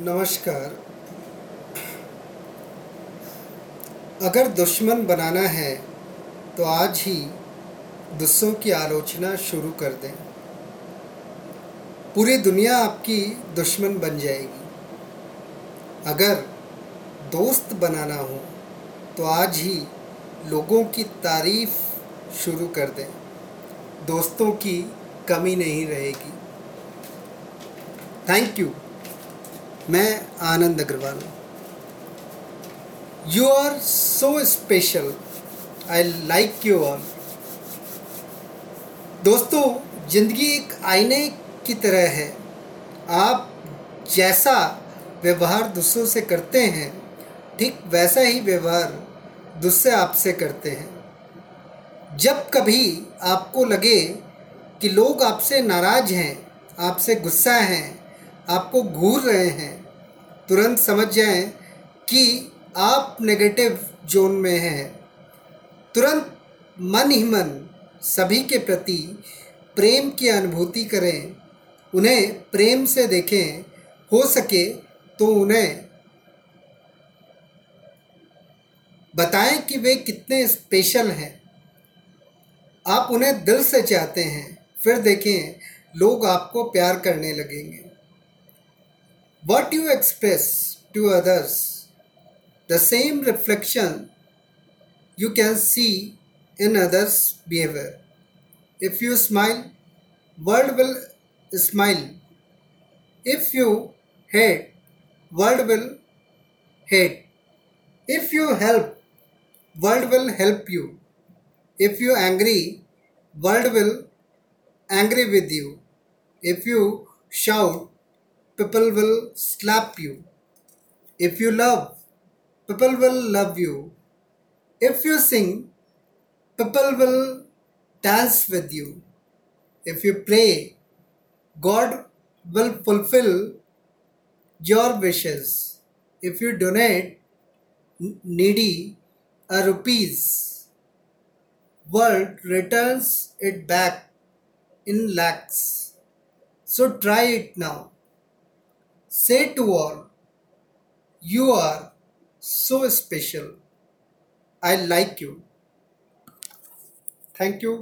नमस्कार। अगर दुश्मन बनाना है तो आज ही दूसरों की आलोचना शुरू कर दें, पूरी दुनिया आपकी दुश्मन बन जाएगी। अगर दोस्त बनाना हो तो आज ही लोगों की तारीफ शुरू कर दें, दोस्तों की कमी नहीं रहेगी। Thank you. मैं Anand Agarwal. You are so special, I like you all. दोस्तों, ज़िंदगी एक आईने की तरह है। आप जैसा व्यवहार दूसरों से करते हैं, ठीक वैसा ही व्यवहार दूसरे आपसे करते हैं। जब कभी आपको लगे कि लोग आपसे नाराज़ हैं, आपसे गुस्सा हैं, आपको घूर रहे हैं, तुरंत समझ जाएं कि आप नेगेटिव जोन में हैं। तुरंत मन ही मन सभी के प्रति प्रेम की अनुभूति करें, उन्हें प्रेम से देखें, हो सके तो उन्हें बताएं कि वे कितने स्पेशल हैं। आप उन्हें दिल से चाहते हैं, फिर देखें लोग आपको प्यार करने लगेंगे। What you express to others, the same reflection you can see in others' behavior. If you smile, world will smile. If you hate, world will hate. If you help, world will help you. If you angry, world will angry with you. If you shout, people will slap you. If you love, people will love you. If you sing, people will dance with you. If you pray, God will fulfill your wishes. If you donate needy a rupees, world returns it back in lakhs. So try it now. Say to all, you are so special. I like you. Thank you.